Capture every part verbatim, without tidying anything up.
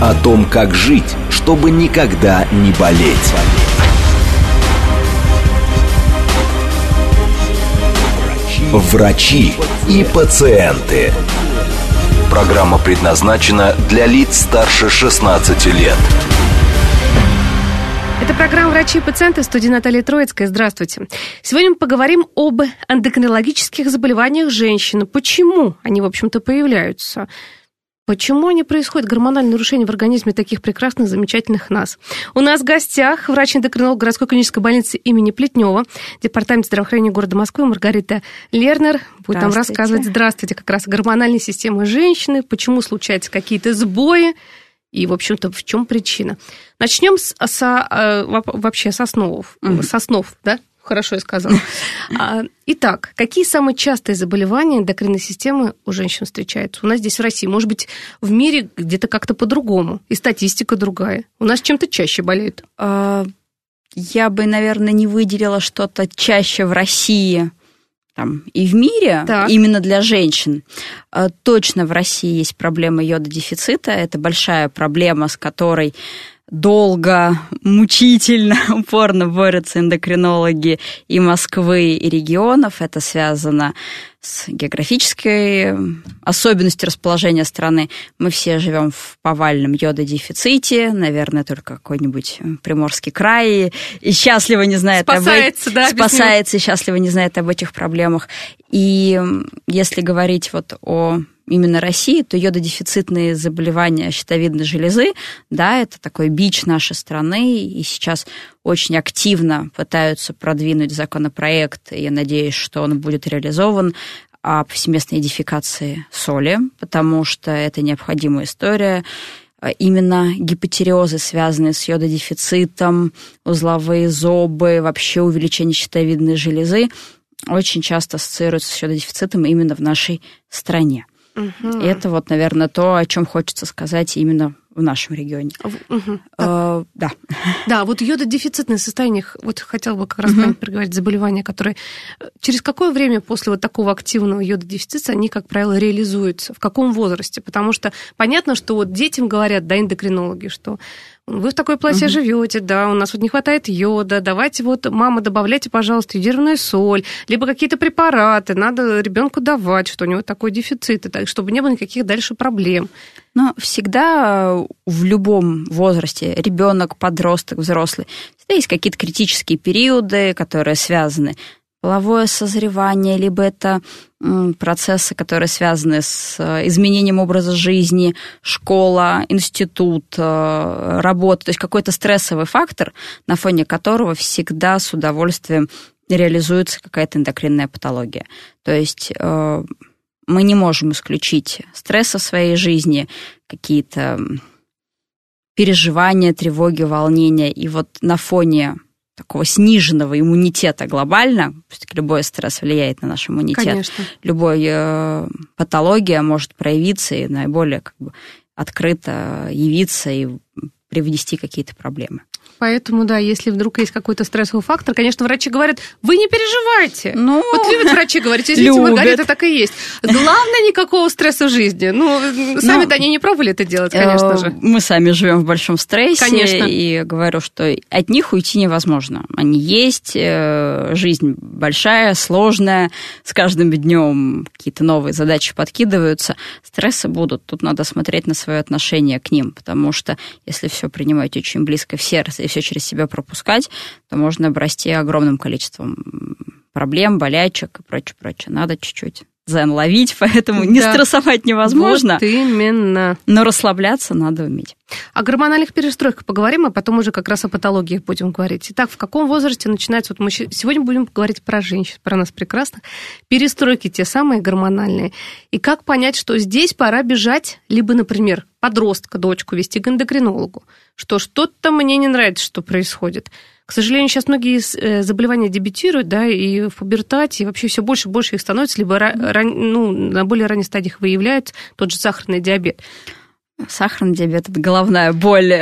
О том, как жить, чтобы никогда не болеть. Врачи и пациенты. Программа предназначена для лиц старше шестнадцати лет. Это программа «Врачи и пациенты», в студии Наталья Троицкая. Здравствуйте. Сегодня мы поговорим об эндокринологических заболеваниях женщин. Почему они, в общем-то, появляются? Почему они происходят? Гормональные нарушения в организме таких прекрасных, замечательных нас. У нас в гостях врач-эндокринолог городской клинической больницы имени Плетнева, департамент здравоохранения города Москвы Маргарита Лернер. Будет нам рассказывать, здравствуйте, как раз о гормональной системе женщины, почему случаются какие-то сбои. И, в общем-то, в чем причина? Начнем с, со, э, вообще со основ, mm-hmm. со основ, да? Хорошо я сказала. Итак, какие самые частые заболевания эндокринной системы у женщин встречаются? У нас здесь в России, может быть, в мире где-то как-то по-другому, и статистика другая. У нас чем-то чаще болеют. Я бы, наверное, не выделила что-то чаще в России там, и в мире, так. Именно для женщин. Точно в России есть проблема йододефицита. Это большая проблема, с которой долго, мучительно, упорно борются эндокринологи и Москвы, и регионов. Это связано с географической особенностью расположения страны. Мы все живем в повальном йододефиците, наверное, только какой-нибудь Приморский край, и счастливо не знает спасается, об этих... Да, спасается, и счастливо не знает об этих проблемах. И если говорить вот о... именно России, то йододефицитные заболевания щитовидной железы, да, это такой бич нашей страны, и сейчас очень активно пытаются продвинуть законопроект, и я надеюсь, что он будет реализован, о повсеместной идификации соли, потому что это необходимая история. Именно гипотиреозы, связанные с йододефицитом, узловые зобы, вообще увеличение щитовидной железы, очень часто ассоциируются с йододефицитом именно в нашей стране. Угу. И это вот, наверное, то, о чем хочется сказать именно в нашем регионе. Угу. Э, да. Да, вот йододефицитное состояние, вот хотела бы как раз угу. проговорить заболевания, которые через какое время после вот такого активного йододефицита они, как правило, реализуются? В каком возрасте? Потому что понятно, что вот детям говорят, да, эндокринологи, что вы в такой плате угу. живете, да, у нас вот не хватает йода, давайте вот, мама, добавляйте, пожалуйста, йодированную соль, либо какие-то препараты, надо ребенку давать, что у него такой дефицит, и так, чтобы не было никаких дальше проблем. Но всегда в любом возрасте, ребенок, подросток, взрослый, всегда есть какие-то критические периоды, которые связаны половое созревание, либо это процессы, которые связаны с изменением образа жизни, школа, институт, работа, то есть какой-то стрессовый фактор, на фоне которого всегда с удовольствием реализуется какая-то эндокринная патология. То есть мы не можем исключить стресса в своей жизни, какие-то переживания, тревоги, волнения, и вот на фоне такого сниженного иммунитета глобально, любой стресс влияет на наш иммунитет, конечно. Любая патология может проявиться и наиболее как бы, открыто явиться и привнести какие-то проблемы. Поэтому, да, если вдруг есть какой-то стрессовый фактор, конечно, врачи говорят, вы не переживайте. Но... Вот любят врачи говорить, извините, Маргарита, так и есть. Главное, никакого стресса в жизни. Ну, сами-то Но... они не пробовали это делать, конечно же. Мы сами живем в большом стрессе. Конечно. И говорю, что от них уйти невозможно. Они есть, жизнь большая, сложная, с каждым днем какие-то новые задачи подкидываются. Стрессы будут. Тут надо смотреть на свое отношение к ним, потому что если все принимать очень близко в сердце, все через себя пропускать, то можно обрасти огромным количеством проблем, болячек и прочее-прочее. Надо чуть-чуть дзен ловить, поэтому не да. стрессовать невозможно. Вот именно. Но расслабляться надо уметь. О гормональных перестройках поговорим, а потом уже как раз о патологиях будем говорить. Итак, в каком возрасте начинается... Вот мы сегодня будем говорить про женщин, про нас прекрасных. Перестройки те самые гормональные. И как понять, что здесь пора бежать, либо, например, подростка, дочку вести к эндокринологу, что что-то мне не нравится, что происходит. К сожалению, сейчас многие заболевания дебютируют, да, и в пубертате, и вообще все больше и больше их становится, либо ран, ну, на более ранних стадиях выявляют тот же сахарный диабет. Сахарный диабет – это головная боль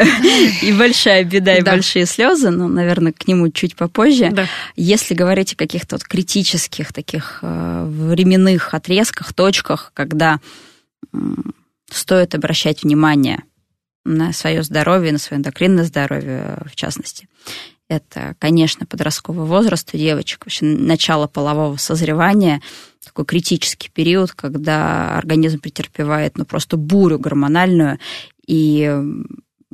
и большая беда, и да. большие слезы, но, наверное, к нему чуть попозже. Да. Если говорить о каких-то вот критических таких временных отрезках, точках, когда стоит обращать внимание на свое здоровье, на свое эндокринное здоровье, в частности. Это, конечно, подростковый возраст у девочек, вообще начало полового созревания, такой критический период, когда организм претерпевает ну, просто бурю гормональную, и,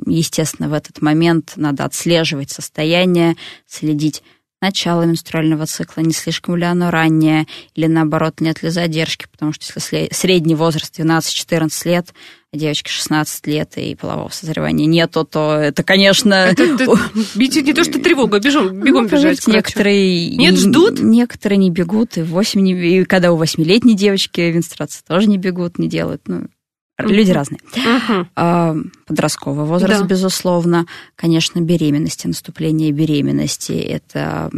естественно, в этот момент надо отслеживать состояние, следить начало менструального цикла, не слишком ли оно раннее, или, наоборот, нет ли задержки, потому что если средний возраст двенадцать-четырнадцать лет, девочки шестнадцать лет и полового созревания нету, то это, конечно... Это, это не то, что тревога, бежим, бегом ну, бежать. Некоторые... Нет, ждут? Некоторые не бегут, и, восемь не, и когда у восьмилетней девочки менструации тоже не бегут, не делают. Ну, uh-huh. Люди разные. Uh-huh. Подростковый возраст, да. безусловно. Конечно, беременности, наступление беременности. Это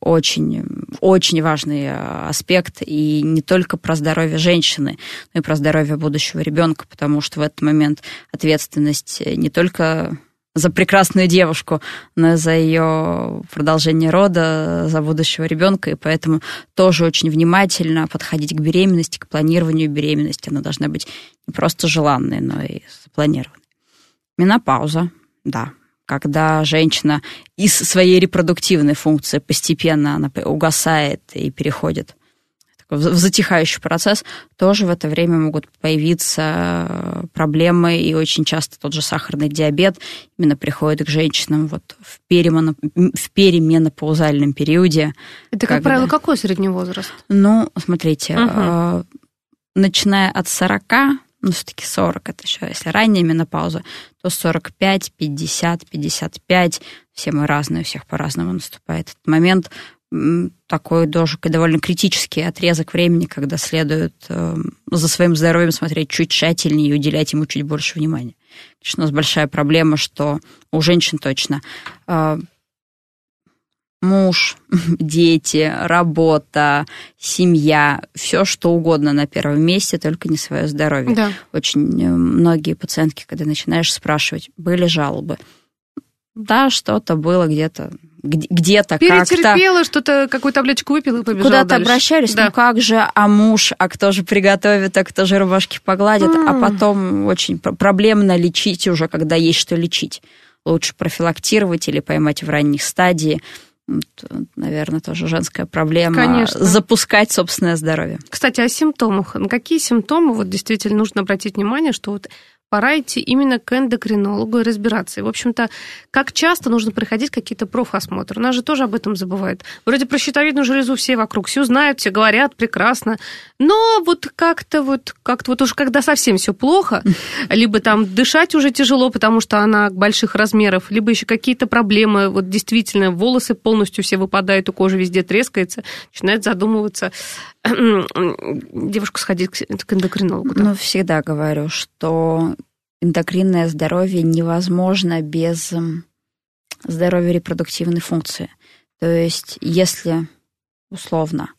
очень, очень важный аспект. И не только про здоровье женщины, но и про здоровье будущего ребенка, потому что в этот момент ответственность не только за прекрасную девушку, но и за ее продолжение рода, за будущего ребенка. И поэтому тоже очень внимательно подходить к беременности, к планированию беременности. Она должна быть не просто желанной, но и запланированной. Менопауза, да. Когда женщина из своей репродуктивной функции постепенно она угасает и переходит в затихающий процесс, тоже в это время могут появиться проблемы, и очень часто тот же сахарный диабет именно приходит к женщинам вот в, перемоно... в переменопаузальном периоде. Это, как когда... правило, какой средний возраст? Ну, смотрите, угу. начиная от сорока, ну, все-таки сорок, это еще если ранняя менопауза, то сорок пять, пятьдесят, пятьдесят пять, все мы разные, у всех по-разному наступает этот момент. Такой тоже довольно критический отрезок времени, когда следует э, за своим здоровьем смотреть чуть тщательнее и уделять ему чуть больше внимания. Конечно, у нас большая проблема, что у женщин точно э, муж, дети, работа, семья, все что угодно на первом месте, только не свое здоровье. Да. Очень многие пациентки, когда начинаешь спрашивать, были жалобы? Да, что-то было где-то, где-то как-то. Перетерпела, что-то, какую таблеточку выпила и побежала куда-то дальше. Обращались, да. Ну как же, а муж, а кто же приготовит, а кто же рубашки погладит, mm. а потом очень проблемно лечить уже, когда есть что лечить. Лучше профилактировать или поймать в ранних стадиях. Наверное, тоже женская проблема. Конечно. Запускать собственное здоровье. Кстати, о симптомах. На какие симптомы вот, действительно нужно обратить внимание, что вот пора идти именно к эндокринологу и разбираться. И, в общем-то, как часто нужно проходить какие-то профосмотры? У нас же тоже об этом забывают. Вроде про щитовидную железу все вокруг, все знают, все говорят, прекрасно. Но вот как-то вот, как-то вот уж когда совсем все плохо, либо там дышать уже тяжело, потому что она больших размеров, либо еще какие-то проблемы, вот действительно волосы полностью все выпадают, у кожи везде трескается, начинает задумываться девушка сходить к эндокринологу. Да? Ну, всегда говорю, что эндокринное здоровье невозможно без здоровья репродуктивной функции. То есть, если, условно,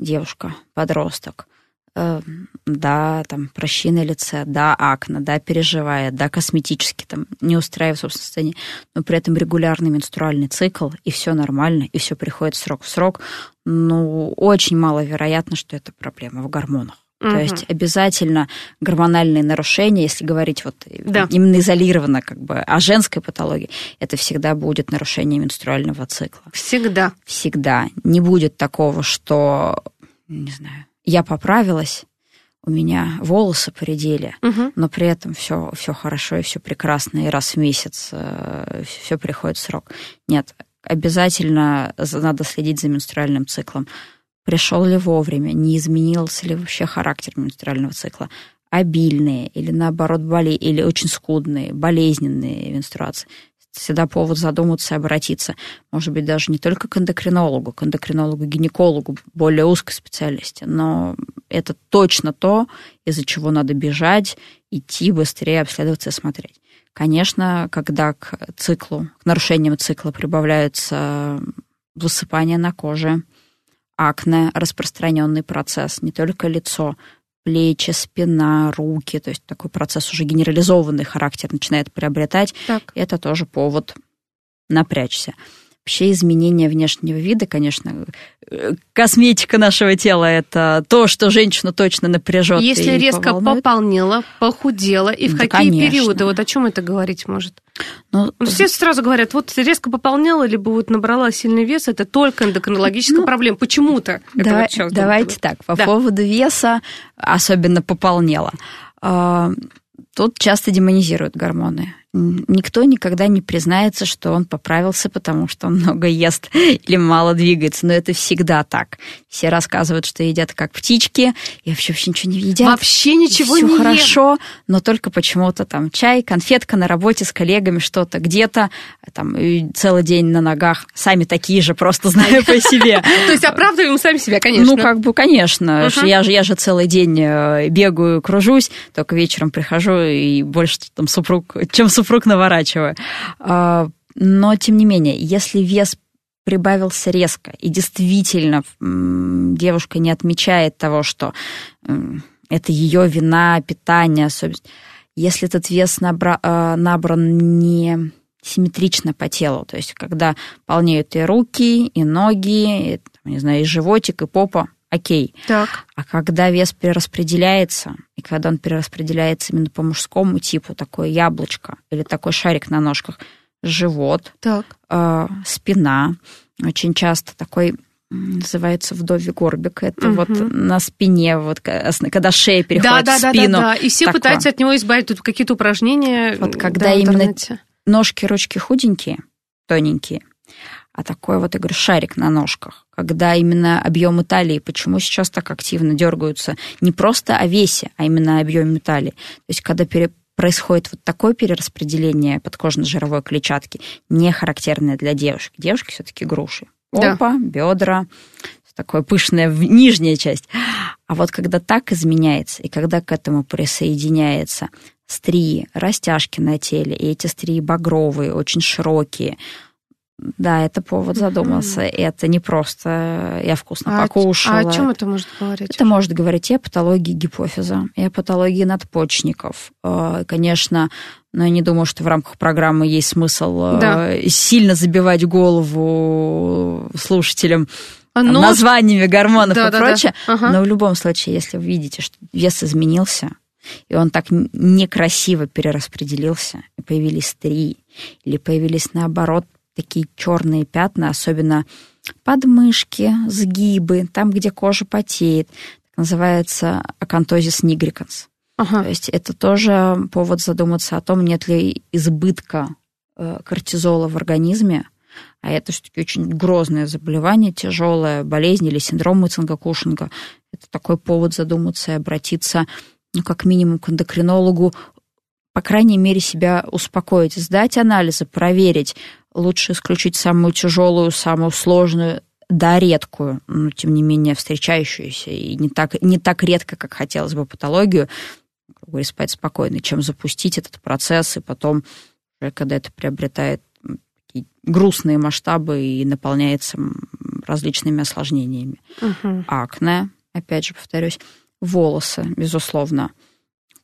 девушка, подросток, э, да, там, прыщи на лице, да, акне, да, переживает, да, косметически, там, не устраивает собственное состояние, но при этом регулярный менструальный цикл, и все нормально, и все приходит срок в срок, ну, очень маловероятно, что это проблема в гормонах. То угу. есть обязательно гормональные нарушения, если говорить вот да. именно изолированно как бы о женской патологии, это всегда будет нарушение менструального цикла. Всегда. Всегда. Не будет такого, что, не знаю, я поправилась, у меня волосы поредели, угу. но при этом все, все хорошо и все прекрасно, и раз в месяц все приходит в срок. Нет, обязательно надо следить за менструальным циклом. Пришел ли вовремя, не изменился ли вообще характер менструального цикла, обильные или, наоборот, боле... или очень скудные, болезненные менструации. Всегда повод задуматься и обратиться. Может быть, даже не только к эндокринологу, к эндокринологу-гинекологу, более узкой специалисте, но это точно то, из-за чего надо бежать, идти быстрее, обследоваться и смотреть. Конечно, когда к циклу, к нарушениям цикла прибавляются высыпания на коже, акне, распространенный процесс, не только лицо, плечи, спина, руки, то есть такой процесс уже генерализованный характер начинает приобретать, так. Это тоже повод напрячься. Вообще изменение внешнего вида, конечно, косметика нашего тела – это то, что женщину точно напряжет. Если резко поволнует. Пополнела, похудела, и в да, какие конечно. Периоды? Вот о чем это говорить может? Ну, все сразу говорят, вот резко пополнела, либо вот набрала сильный вес, это только эндокринологическая ну, проблема. Почему-то. Давай, это вот давайте так, по да. поводу веса, особенно пополнела. Тут часто демонизируют гормоны. Никто никогда не признается, что он поправился, потому что он много ест или мало двигается. Но это всегда так. Все рассказывают, что едят как птички, и вообще, вообще ничего не едят. Вообще ничего не едят. Все хорошо, но только почему-то там чай, конфетка на работе с коллегами, что-то где-то, там целый день на ногах. Сами такие же, просто знаю по себе. То есть оправдываем сами себя, конечно. Ну, как бы, конечно. Я же целый день бегаю, кружусь, только вечером прихожу, и больше там супруг, чем супруг. супруг наворачиваю. Но, тем не менее, если вес прибавился резко, и действительно девушка не отмечает того, что это ее вина, питание, особенность, если этот вес набра- набран не симметрично по телу, то есть когда полнеют и руки, и ноги, и, не знаю, и животик, и попа, окей. Так. А когда вес перераспределяется, и когда он перераспределяется именно по мужскому типу, такое яблочко или такой шарик на ножках, живот, так. Э, спина, очень часто такой называется вдовий горбик, это угу. вот на спине, вот, когда шея переходит да, да, в спину. Да, да, да, и все такое. Пытаются от него избавить, тут какие-то упражнения. Вот когда да, именно ножки, ручки худенькие, тоненькие, а такой вот, я говорю, шарик на ножках, когда именно объемы талии, почему сейчас так активно дергаются, не просто о весе, а именно о объеме талии. То есть, когда пере... происходит вот такое перераспределение подкожно-жировой клетчатки, не характерное для девушек. Девушки все-таки груши. Попа, да. бедра, такая пышная нижняя часть. А вот когда так изменяется, и когда к этому присоединяется стрии, растяжки на теле, и эти стрии багровые, очень широкие, да, это повод задуматься. Mm-hmm. Это не просто я вкусно а покушала. А о чем это может говорить? Это может говорить и о патологии гипофиза, и о патологии надпочечников. Конечно, но я не думаю, что в рамках программы есть смысл да. сильно забивать голову слушателям а там, нож... названиями гормонов да, и да, прочее. Да. Ага. Но в любом случае, если вы видите, что вес изменился, и он так некрасиво перераспределился, и появились стрии, или появились наоборот, такие черные пятна, особенно подмышки, сгибы, там, где кожа потеет. Так называется акантозис нигриканс. Ага. То есть это тоже повод задуматься о том, нет ли избытка кортизола в организме. А это все-таки очень грозное заболевание, тяжелая болезнь или синдром Митцинга-Кушинга. Это такой повод задуматься и обратиться, ну, как минимум, к эндокринологу, по крайней мере, себя успокоить, сдать анализы, проверить. Лучше исключить самую тяжелую, самую сложную, да, редкую, но, тем не менее, встречающуюся и не так, не так редко, как хотелось бы, патологию, как бы спать спокойно, чем запустить этот процесс, и потом, когда это приобретает грустные масштабы и наполняется различными осложнениями. Угу. Акне, опять же, повторюсь, волосы, безусловно,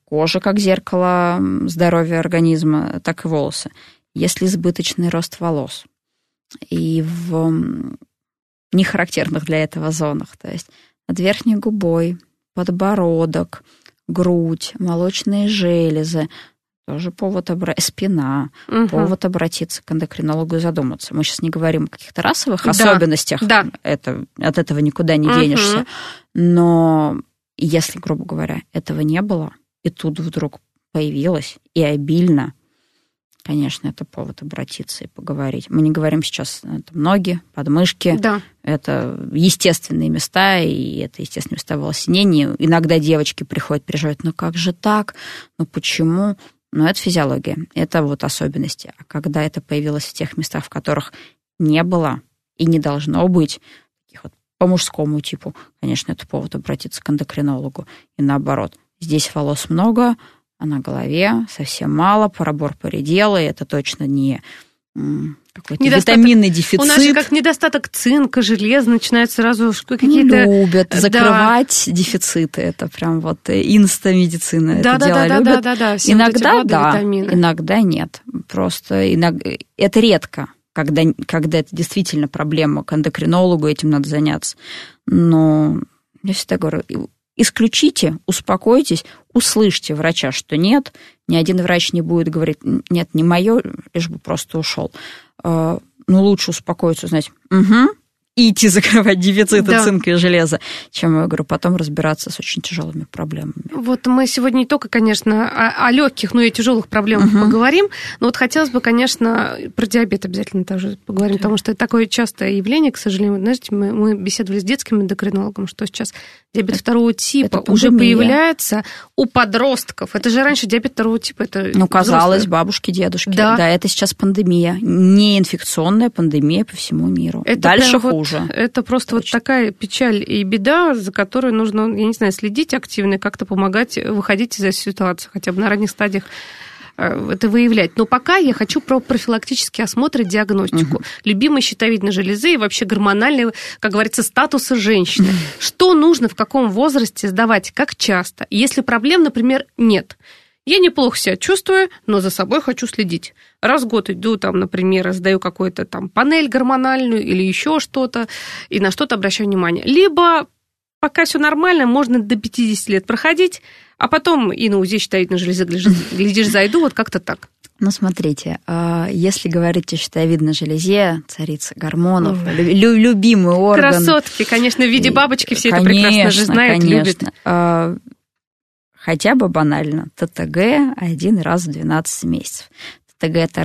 кожа как зеркало здоровья организма, так и волосы. Если избыточный рост волос и в нехарактерных для этого зонах, то есть над верхней губой, подбородок, грудь, молочные железы, тоже повод обра... спина, угу. повод обратиться к эндокринологу и задуматься. Мы сейчас не говорим о каких-то расовых да. особенностях, да. Это, от этого никуда не угу. денешься, но если, грубо говоря, этого не было, и тут вдруг появилось, и обильно, конечно, это повод обратиться и поговорить. Мы не говорим сейчас там, ноги, подмышки. Да. Это естественные места, и это естественные места волоснения. Иногда девочки приходят, переживают, ну как же так, ну почему? Но это физиология, это вот особенности. А когда это появилось в тех местах, в которых не было и не должно быть, таких вот по мужскому типу, конечно, это повод обратиться к эндокринологу. И наоборот, здесь волос много, а на голове совсем мало, поробор-поределы, это точно не какой-то недостаток, витаминный дефицит. У нас же как недостаток цинка, железа, начинают сразу какие-то... Не любят закрывать да. дефициты. Это прям вот инстамедицина да, это да, дело да, любят. Да, да, да, да. Иногда да, витамины. Иногда нет. Просто иног... это редко, когда, когда это действительно проблема. К эндокринологу этим надо заняться. Но я всегда говорю... Исключите, успокойтесь, услышьте врача, что нет. Ни один врач не будет говорить, нет, не мое, лишь бы просто ушел. Ну, лучше успокоиться, узнать, угу, и идти закрывать дефициты да. цинка и железа, чем, я говорю, потом разбираться с очень тяжелыми проблемами. Вот мы сегодня не только, конечно, о, о легких, но и о тяжелых проблемах угу. поговорим, но вот хотелось бы, конечно, про диабет обязательно тоже поговорим, да. потому что это такое частое явление, к сожалению. Знаете, мы, мы беседовали с детским эндокринологом, что сейчас диабет второго типа уже появляется у подростков. Это же раньше диабет второго типа, это ну, казалось, взрослые. Бабушки, дедушки. Да. да, это сейчас пандемия. Неинфекционная пандемия по всему миру. Это дальше хуже. Вот, это просто Точно. вот такая печаль и беда, за которой нужно, я не знаю, следить активно и как-то помогать выходить из этой ситуации, хотя бы на ранних стадиях это выявлять. Но пока я хочу про профилактические осмотры, диагностику. Угу. Любимые щитовидной железы и вообще гормональные, как говорится, статусы женщины. Угу. Что нужно в каком возрасте сдавать, как часто? Если проблем, например, нет. Я неплохо себя чувствую, но за собой хочу следить. Раз в год иду, там, например, сдаю какую-то там панель гормональную или еще что-то, и на что-то обращаю внимание. Либо пока все нормально, можно до пятидесяти лет проходить, а потом и на УЗИ щитовидной железы, глядишь, зайду, вот как-то так. Ну, смотрите, если говорить о щитовидной железе, царица гормонов, лю- любимый орган... Красотки, конечно, в виде бабочки все конечно, это прекрасно же знают, конечно. Любят. Хотя бы банально, ТТГ один раз в двенадцать месяцев. ТТГ – это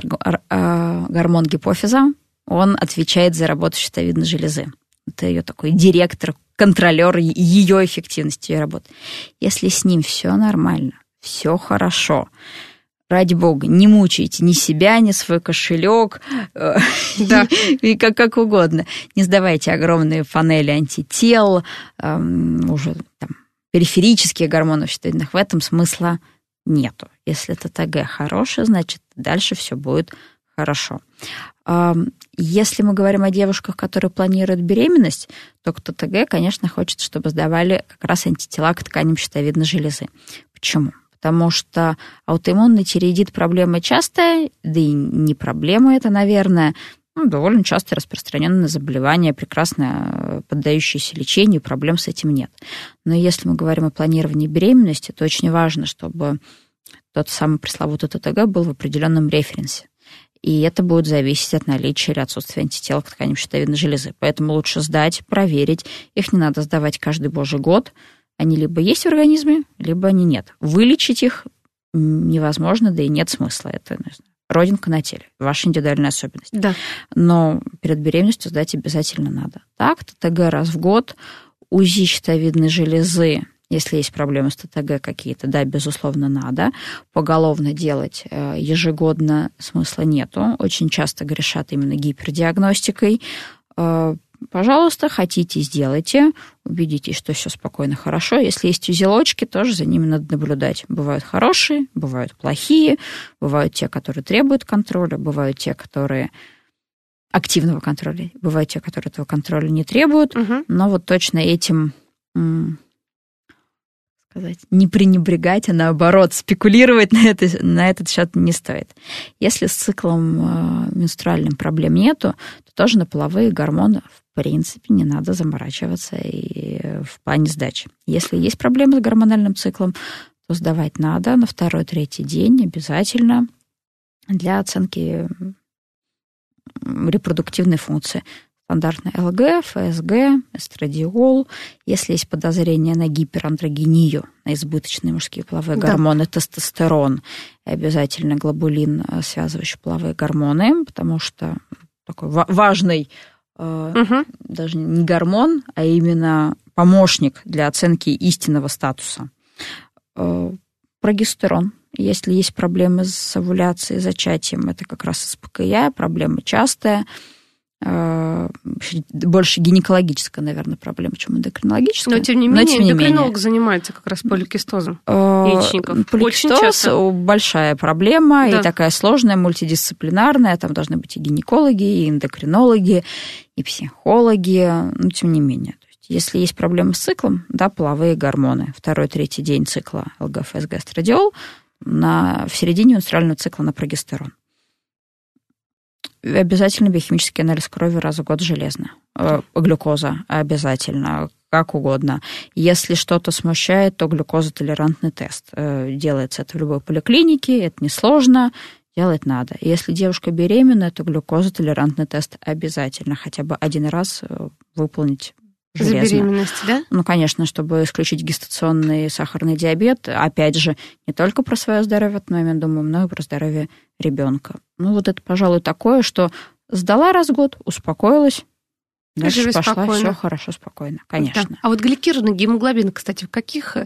гормон гипофиза, он отвечает за работу щитовидной железы. Это ее такой директор, контролер ее эффективности, ее работы. Если с ним все нормально, все хорошо, ради бога, не мучайте ни себя, ни свой кошелек, да. и, и как, как угодно. Не сдавайте огромные панели антител, эм, уже там, периферические гормоны щитовидных, в этом смысла нету. Если ТТГ хороший, значит, дальше все будет хорошо. Если мы говорим о девушках, которые планируют беременность, то к ТТГ, конечно, хочется, чтобы сдавали как раз антитела к тканям щитовидной железы. Почему? Потому что аутоиммунный тиреоидит проблема частая, да и не проблема это, наверное, ну, довольно часто распространенное заболевание, прекрасно поддающееся лечению, проблем с этим нет. Но если мы говорим о планировании беременности, то очень важно, чтобы тот самый пресловутый ТТГ был в определенном референсе. И это будет зависеть от наличия или отсутствия антител к тканям щитовидной железы. Поэтому лучше сдать, проверить. Их не надо сдавать каждый божий год. Они либо есть в организме, либо они нет. Вылечить их невозможно, да и нет смысла. Это родинка на теле, ваша индивидуальная особенность. Да. Но перед беременностью сдать обязательно надо. Так, ТТГ раз в год, УЗИ щитовидной железы. Если есть проблемы с ТТГ какие-то, да, безусловно, надо. Поголовно делать ежегодно смысла нету. Очень часто грешат именно гипердиагностикой. Пожалуйста, хотите, сделайте. Убедитесь, что все спокойно, хорошо. Если есть узелочки, тоже за ними надо наблюдать. Бывают хорошие, бывают плохие, бывают те, которые требуют контроля, бывают те, которые... активного контроля. Бывают те, которые этого контроля не требуют. Угу. Но вот точно этим... не пренебрегать, а наоборот, спекулировать на, это, на этот счет не стоит. Если с циклом э, менструальным проблем нету, то тоже на половые гормоны в принципе не надо заморачиваться и в плане сдачи. Если есть проблемы с гормональным циклом, то сдавать надо на второй-третий день обязательно для оценки репродуктивной функции. Стандартный ЛГ, ФСГ, эстрадиол. Если есть подозрение на гиперандрогению, на избыточные мужские половые да. гормоны, тестостерон, обязательно глобулин, связывающий половые гормоны, потому что такой важный, угу. даже не гормон, а именно помощник для оценки истинного статуса. Прогестерон. Если есть проблемы с овуляцией, зачатием, это как раз СПКЯ, проблема частая. больше гинекологическая, наверное, проблема, чем эндокринологическая. Но, тем не менее, Но, тем эндокринолог не менее. занимается как раз поликистозом яичников. Поликистоз – большая проблема, да. и такая сложная, мультидисциплинарная. Там должны быть и гинекологи, и эндокринологи, и психологи. Но, тем не менее, то есть, если есть проблемы с циклом, да, половые гормоны, второй, третий день цикла ЛГФС, гастрадиол, на, в середине менструального цикла на прогестерон. Обязательно биохимический анализ крови раз в год железно. Глюкоза обязательно, как угодно. Если что-то смущает, то глюкозотолерантный тест. Делается это в любой поликлинике, это несложно, делать надо. Если девушка беременна, то глюкозотолерантный тест обязательно. Хотя бы один раз выполнить железно. За беременность, да? Ну, конечно, чтобы исключить гестационный сахарный диабет. Опять же, не только про свое здоровье в этот момент думаю, но и про здоровье ребенка. Ну, вот это, пожалуй, такое, что сдала раз в год, успокоилась, дальше Живи пошла, спокойно. Все хорошо, спокойно, конечно. Да. А вот гликированный гемоглобин, кстати, в каких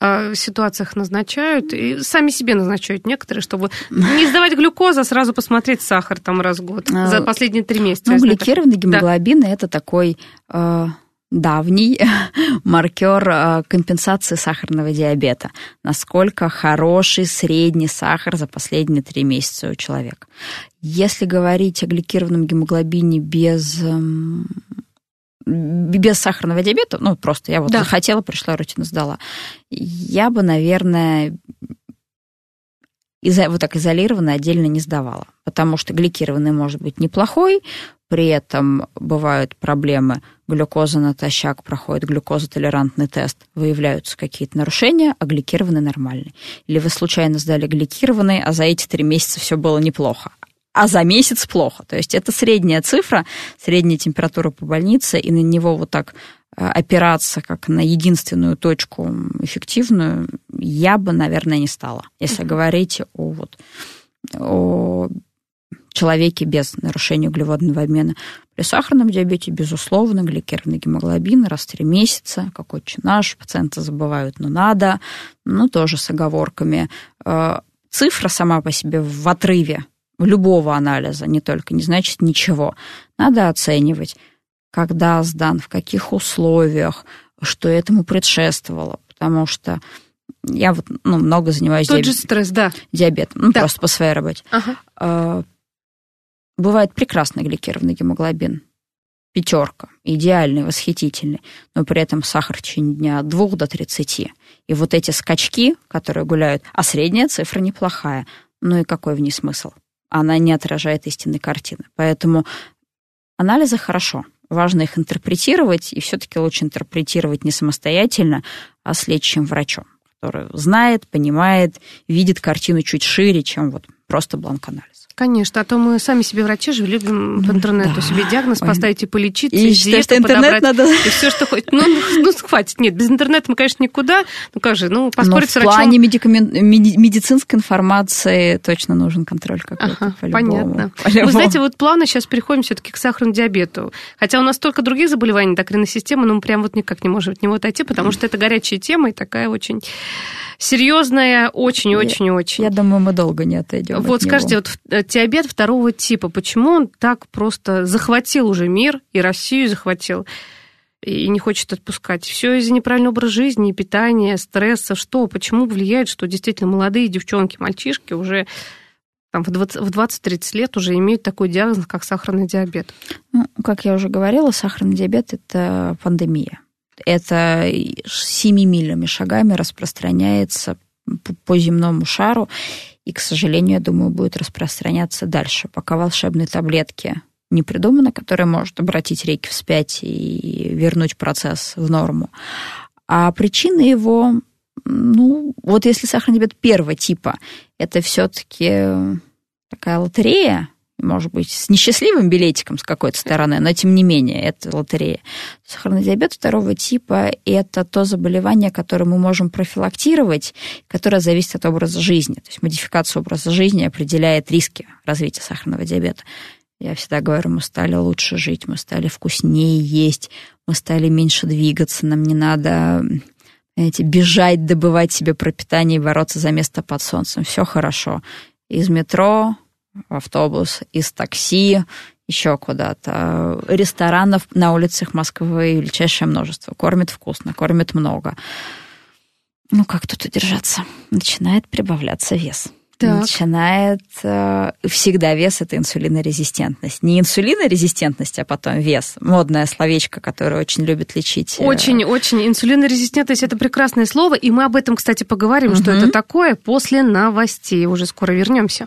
э, ситуациях назначают? И сами себе назначают некоторые, чтобы не сдавать глюкозу, а сразу посмотреть сахар там раз в год за последние три месяца. Ну, гликированный гемоглобин, да. это такой... Э, давний маркер компенсации сахарного диабета. Насколько хороший средний сахар за последние три месяца у человека. Если говорить о гликированном гемоглобине без, без сахарного диабета, ну, просто я вот да. захотела, пришла, рутину сдала, я бы, наверное... вот так изолированно, отдельно не сдавала. Потому что гликированный может быть неплохой, при этом бывают проблемы, глюкоза натощак, проходит глюкозотолерантный тест, выявляются какие-то нарушения, а гликированный нормальный. Или вы случайно сдали гликированный, а за эти три месяца все было неплохо, а за месяц плохо. То есть это средняя цифра, средняя температура по больнице, и на него вот так опираться как на единственную точку эффективную, я бы, наверное, не стала. Если uh-huh. говорить о, вот, о человеке без нарушения углеводного обмена. При сахарном диабете, безусловно, гликированный гемоглобин раз в три месяца, как отче наш, пациенты забывают, но надо, ну, тоже с оговорками. Цифра сама по себе в отрыве любого анализа, не только, не значит ничего. Надо оценивать, когда сдан, в каких условиях, что этому предшествовало. Потому что я вот, ну, много занимаюсь диабетом. Тот диабет, же стресс, да. Диабетом, ну, да. просто по своей работе. Ага. Бывает прекрасный гликированный гемоглобин. Пятерка, идеальный, восхитительный. Но при этом сахар в течение дня от двух до тридцати. И вот эти скачки, которые гуляют, а средняя цифра неплохая. Ну и какой в ней смысл? Она не отражает истинной картины. Поэтому анализы хорошо. Важно их интерпретировать, и все-таки лучше интерпретировать не самостоятельно, а с лечащим врачом, который знает, понимает, видит картину чуть шире, чем вот просто бланк-анализ. Конечно, а то мы сами себе врачи же любим ну, по интернету да. себе диагноз поставить и полечить, и, и считаю, диету что интернет подобрать, надо... и все, что хочет. Ну, ну, хватит, нет, без интернета мы, конечно, никуда. Ну, как же, ну, поспорить с врачом... в плане медикамен... медицинской информации точно нужен контроль какой-то, ага, по-любому. Понятно. По-любому. Вы знаете, вот плавно сейчас переходим все-таки к сахарному диабету. Хотя у нас столько других заболеваний эндокринной системы, но мы прям вот никак не можем от него отойти, потому что это горячая тема и такая очень серьезная, очень-очень-очень. Я, я думаю, мы долго не отойдем вот, от скажите, него. Вот скажите, вот диабет второго типа. Почему он так просто захватил уже мир, и Россию захватил, и не хочет отпускать? Все из-за неправильного образа жизни, питания, стресса. Что? Почему влияет, что действительно молодые девчонки, мальчишки уже там, в двадцать-тридцать лет уже имеют такой диагноз, как сахарный диабет? Ну, как я уже говорила, сахарный диабет – это пандемия. Это семимильными шагами распространяется по земному шару. И, к сожалению, я думаю, будет распространяться дальше, пока волшебные таблетки не придуманы, которые могут обратить реки вспять и вернуть процесс в норму. А причины его, ну, вот если сахарный диабет первого типа, это все-таки такая лотерея, может быть, с несчастливым билетиком с какой-то стороны, но тем не менее, это лотерея. Сахарный диабет второго типа – это то заболевание, которое мы можем профилактировать, которое зависит от образа жизни. То есть модификация образа жизни определяет риски развития сахарного диабета. Я всегда говорю, мы стали лучше жить, мы стали вкуснее есть, мы стали меньше двигаться, нам не надо... знаете, бежать, добывать себе пропитание и бороться за место под солнцем. Все хорошо. Из метро... в автобус, из такси, еще куда-то. Ресторанов на улицах Москвы величайшее множество. Кормят вкусно, кормят много. Ну, как тут удержаться? Начинает прибавляться вес. Так. Начинает... Всегда вес – это инсулинорезистентность. Не инсулинорезистентность, а потом вес. Модное словечко, которое очень любят лечить. Очень-очень. Инсулинорезистентность – это прекрасное слово. И мы об этом, кстати, поговорим, угу. что это такое, после новостей. Уже скоро вернемся.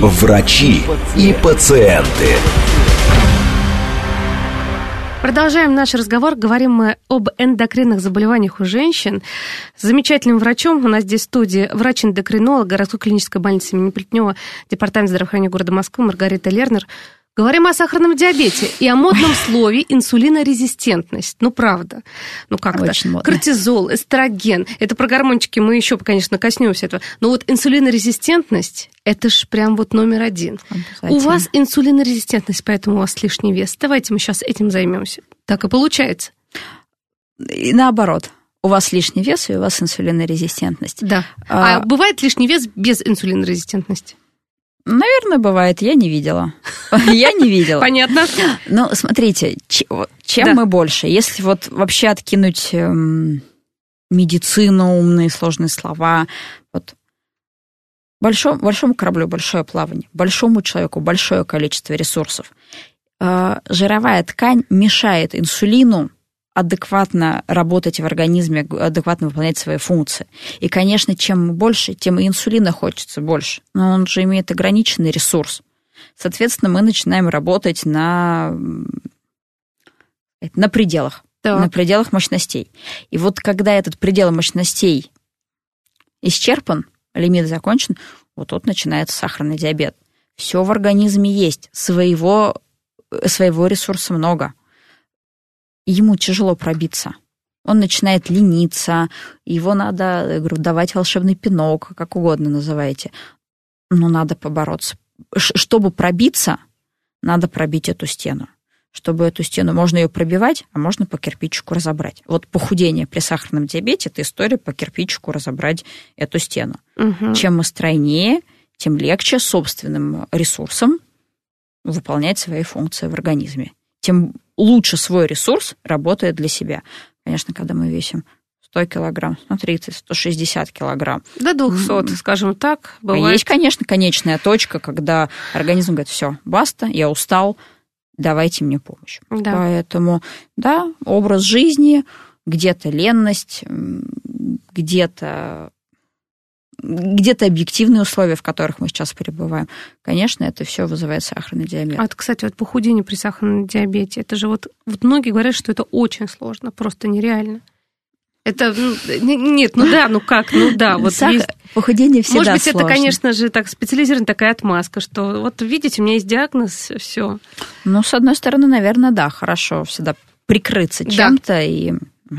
Врачи и пациенты. Продолжаем наш разговор. Говорим мы об эндокринных заболеваниях у женщин. С замечательным врачом у нас здесь в студии врач-эндокринолог городской клинической больницы имени Плетнева, департамент здравоохранения города Москвы Маргарита Лернер. Говорим о сахарном диабете и о модном слове инсулинорезистентность. Ну, правда. Ну, как-то. Кортизол, эстроген. Это про гормончики мы еще, конечно, коснемся этого. Но вот инсулинорезистентность, это ж прям вот номер один. У вас инсулинорезистентность, поэтому у вас лишний вес. Давайте мы сейчас этим займемся. Так и получается. И наоборот. У вас лишний вес, и у вас инсулинорезистентность. Да. А, а бывает лишний вес без инсулинорезистентности? Наверное, бывает. Я не видела. Я не видела. Понятно. Ну, смотрите, чем мы больше? Если вот вообще откинуть медицину, умные сложные слова, вот большому кораблю большое плавание, большому человеку большое количество ресурсов. Жировая ткань мешает инсулину адекватно работать в организме, адекватно выполнять свои функции. И, конечно, чем больше, тем и инсулина хочется больше. Но он же имеет ограниченный ресурс. Соответственно, мы начинаем работать на, на пределах, так. на пределах мощностей. И вот когда этот предел мощностей исчерпан, лимит закончен, вот тут начинается сахарный диабет. Все в организме есть, своего, своего ресурса много. Ему тяжело пробиться. Он начинает лениться, его надо давать волшебный пинок, как угодно называете. Но надо побороться. Чтобы пробиться, надо пробить эту стену. Чтобы эту стену, можно ее пробивать, а можно по кирпичику разобрать. Вот похудение при сахарном диабете – это история по кирпичику разобрать эту стену. Угу. Чем мы стройнее, тем легче собственным ресурсом выполнять свои функции в организме. Тем лучше свой ресурс работает для себя. Конечно, когда мы весим сто килограмм, сто тридцать, сто шестьдесят килограмм. До двухсот, mm-hmm. скажем так, бывает. Есть, конечно, конечная точка, когда организм говорит, все, баста, я устал, давайте мне помощь. Да. Поэтому, да, образ жизни, где-то ленность, где-то... где-то объективные условия, в которых мы сейчас пребываем. Конечно, это все вызывает сахарный диабет. А, вот, кстати, вот похудение при сахарном диабете, это же вот, вот многие говорят, что это очень сложно, просто нереально. Это, ну, нет, ну да, ну как, ну да. Вот Сах... есть... Похудение всегда сложно. Может быть, сложно. Это, конечно же, так специализированная такая отмазка, что вот видите, у меня есть диагноз, все. Ну, с одной стороны, наверное, да, хорошо всегда прикрыться чем-то, да. и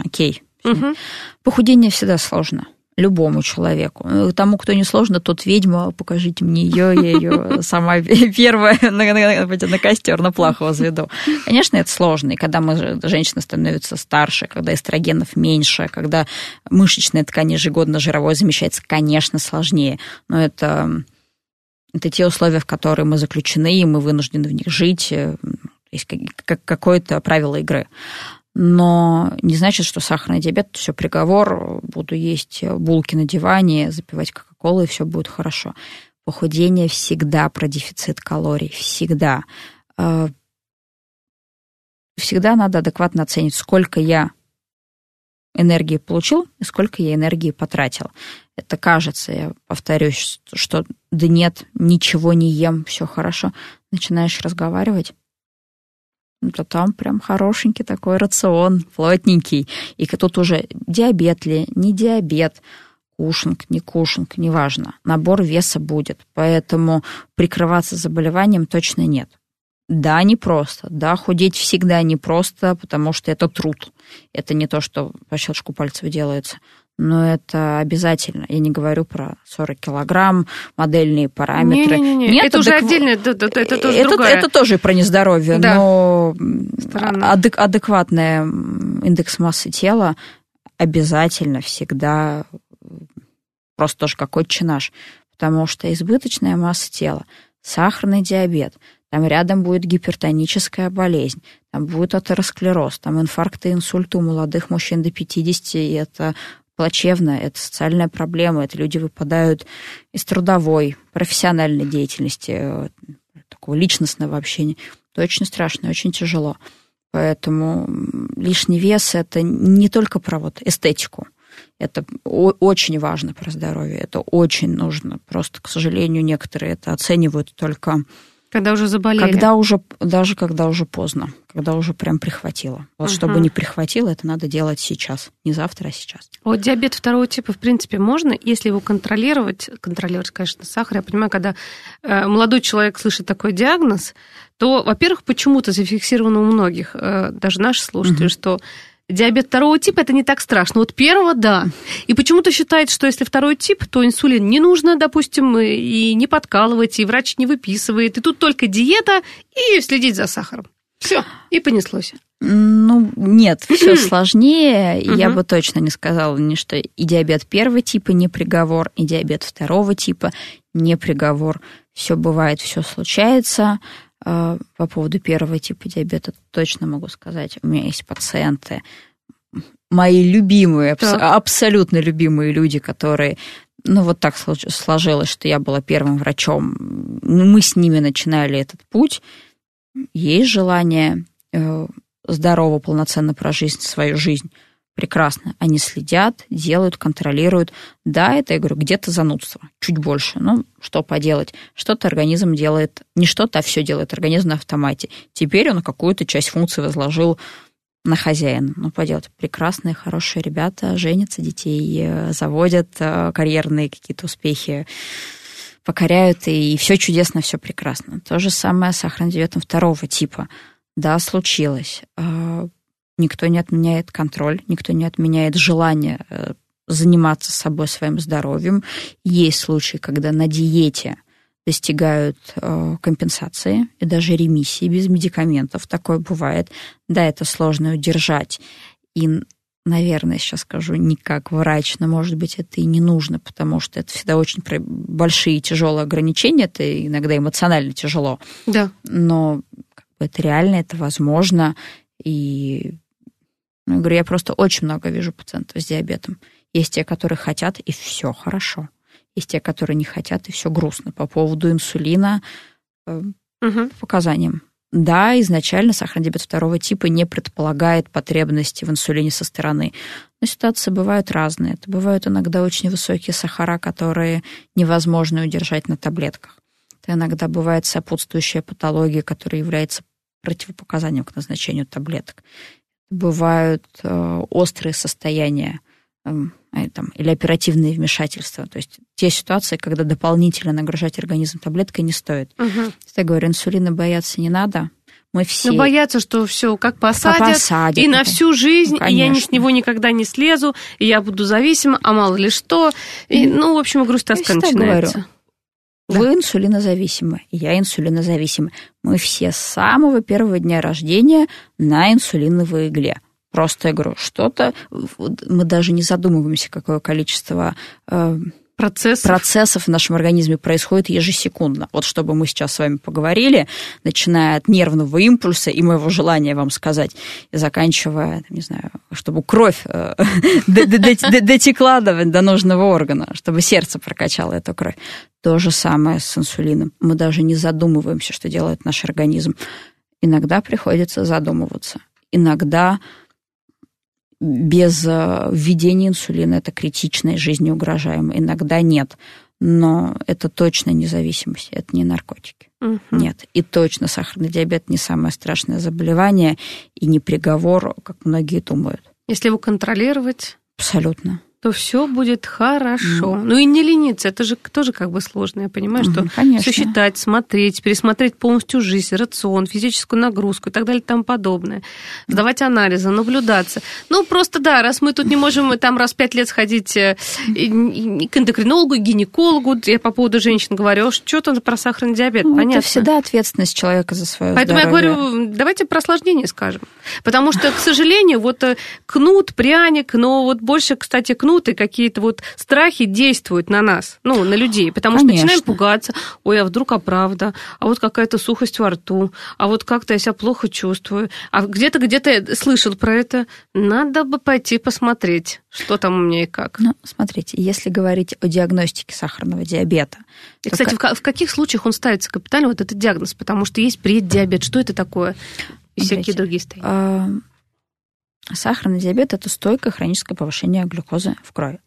окей. Угу. Похудение всегда сложно. Любому человеку. Тому, кто не сложно, тот ведьма, покажите мне ее, я ее сама первая на костер, на плаху возведу. Конечно, это сложно. И когда мы, женщины становятся старше, когда эстрогенов меньше, когда мышечная ткань ежегодно жировой замещается, конечно, сложнее. Но это, это те условия, в которые мы заключены, и мы вынуждены в них жить. Есть какое-то правило игры. Но не значит, что сахарный диабет, все, приговор, буду есть булки на диване, запивать кока-колу, и все будет хорошо. Похудение всегда про дефицит калорий, всегда. Всегда надо адекватно оценить, сколько я энергии получил и сколько я энергии потратил. Это кажется, я повторюсь, что да нет, ничего не ем, все хорошо. Начинаешь разговаривать. То там прям хорошенький такой рацион, плотненький. И тут уже диабет ли, не диабет, кушинг, не кушинг, неважно. Набор веса будет. Поэтому прикрываться заболеванием точно нет. Да, непросто, да, худеть всегда непросто, потому что это труд. Это не то, что по щелчку пальцев делается, но это обязательно. Я не говорю про сорок килограмм, модельные параметры. Не-не-не, Нет, это адек... уже отдельно, это, это, это, это, это, это тоже про нездоровье, да. но адек, адекватный индекс массы тела обязательно всегда просто тоже как отче наш, потому что избыточная масса тела, сахарный диабет, там рядом будет гипертоническая болезнь, там будет атеросклероз, там инфаркты, инсульты у молодых мужчин до пятидесяти, и это плачевно, это социальная проблема, это люди выпадают из трудовой, профессиональной деятельности, такого личностного общения. Это очень страшно, очень тяжело. Поэтому лишний вес – это не только про вот эстетику, это очень важно про здоровье, это очень нужно. Просто, к сожалению, некоторые это оценивают только... Когда уже заболели? Когда уже, даже когда уже поздно, когда уже прям прихватило. Вот ага. чтобы не прихватило, это надо делать сейчас, не завтра, а сейчас. Вот диабет второго типа, в принципе, можно, если его контролировать, контролировать, конечно, сахар. Я понимаю, когда э, молодой человек слышит такой диагноз, то, во-первых, почему-то зафиксировано у многих, э, даже наши слушатели, угу. что диабет второго типа – это не так страшно. Вот первого – да. И почему-то считается, что если второй тип, то инсулин не нужно, допустим, и не подкалывать, и врач не выписывает. И тут только диета и следить за сахаром. Все, и понеслось. Ну, нет, все сложнее. Я бы точно не сказала, что и диабет первого типа не приговор, и диабет второго типа не приговор. Все бывает, все случается. По поводу первого типа диабета точно могу сказать. У меня есть пациенты, мои любимые, абс- абсолютно любимые люди, которые... Ну, вот так сложилось, что я была первым врачом. Мы с ними начинали этот путь. Есть желание здорово, полноценно прожить свою жизнь. Прекрасно. Они следят, делают, контролируют. Да, это, я говорю, где-то занудство. Чуть больше. Ну, что поделать? Что-то организм делает... Не что-то, а все делает организм на автомате. Теперь он какую-то часть функций возложил на хозяина. Ну, поделать. Прекрасные, хорошие ребята женятся, детей заводят, карьерные какие-то успехи покоряют, и все чудесно, все прекрасно. То же самое с сахарным диабетом второго типа. Да, случилось. Никто не отменяет контроль, никто не отменяет желание заниматься собой, своим здоровьем. Есть случаи, когда на диете достигают компенсации и даже ремиссии без медикаментов. Такое бывает. Да, это сложно удержать. И, наверное, сейчас скажу не как врач, но, может быть, это и не нужно, потому что это всегда очень большие и тяжелые ограничения. Это иногда эмоционально тяжело. Да. Но как бы, это реально, это возможно. И... Я говорю, я просто очень много вижу пациентов с диабетом. Есть те, которые хотят, и все хорошо. Есть те, которые не хотят, и все грустно. По поводу инсулина, угу. показаниям. Да, изначально сахарный диабет второго типа не предполагает потребности в инсулине со стороны. Но ситуации бывают разные. Это бывают иногда очень высокие сахара, которые невозможно удержать на таблетках. Это иногда бывает сопутствующая патология, которая является противопоказанием к назначению таблеток. Бывают э, острые состояния э, там, или оперативные вмешательства. То есть те ситуации, когда дополнительно нагружать организм таблеткой не стоит. Угу. Я говорю, инсулина бояться не надо. Мы все... Но боятся, что все как посадят, посадят и на всю жизнь, ну, и я с него никогда не слезу, и я буду зависима, а мало ли что. И, ну, в общем, грусть, тоска начинается. Говорю. Вы да. инсулинозависимы, я инсулинозависима. Мы все с самого первого дня рождения на инсулиновой игле. Просто я говорю, что-то... Мы даже не задумываемся, какое количество э, процессов. процессов в нашем организме происходит ежесекундно. Вот чтобы мы сейчас с вами поговорили, начиная от нервного импульса и моего желания вам сказать, и заканчивая, не знаю, чтобы кровь дотекла до нужного органа, чтобы сердце прокачало эту кровь. То же самое с инсулином. Мы даже не задумываемся, что делает наш организм. Иногда приходится задумываться. Иногда без введения инсулина это критично и жизнеугрожаемо. Иногда нет. Но это точно независимость. Это не наркотики. Угу. Нет. И точно сахарный диабет не самое страшное заболевание и не приговор, как многие думают. Если его контролировать... Абсолютно. то все будет хорошо. Mm. Ну и не лениться, это же тоже как бы сложно. Я понимаю, mm-hmm, что конечно. Сосчитать, смотреть, пересмотреть полностью жизнь, рацион, физическую нагрузку и так далее и тому подобное. Сдавать анализы, наблюдаться. Ну просто да, раз мы тут не можем там раз в пять лет сходить к эндокринологу, гинекологу, я по поводу женщин говорю, что-то про сахарный диабет, ну, понятно. Это всегда ответственность человека за свое Поэтому здоровье. Я говорю, давайте про осложнение скажем. Потому что, к сожалению, вот кнут, пряник, но вот больше, кстати, кнут, и какие-то вот страхи действуют на нас, ну, на людей, потому Конечно. Что начинаем пугаться, ой, а вдруг, а правда, а вот какая-то сухость во рту, а вот как-то я себя плохо чувствую, а где-то, где-то я слышал про это, надо бы пойти посмотреть, что там у меня и как. Ну, смотрите, если говорить о диагностике сахарного диабета. И, кстати, как... в каких случаях он ставится капитально, вот этот диагноз, потому что есть преддиабет, что это такое, и смотрите, всякие другие стадии. Сахарный диабет – это стойкое хроническое повышение глюкозы в крови.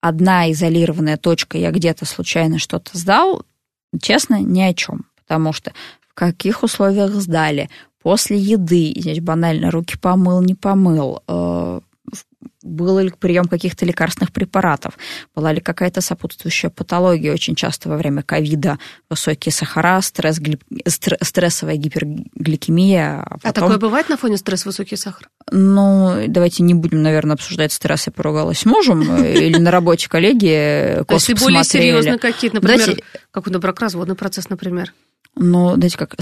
Одна изолированная точка, я где-то случайно что-то сдал, честно, ни о чем. Потому что в каких условиях сдали, после еды, здесь банально, руки помыл, не помыл, был ли прием каких-то лекарственных препаратов, была ли какая-то сопутствующая патология, очень часто во время ковида высокие сахара, стресс, гли... стрессовая гипергликемия. А, потом... а такое бывает на фоне стресса, высокий сахар? Ну, давайте не будем, наверное, обсуждать стресс, я поругалась с мужем, или на работе коллеги косо посмотрели. Если более серьезные какие-то, например, как у бракоразводный процесс, например. Ну, знаете, как,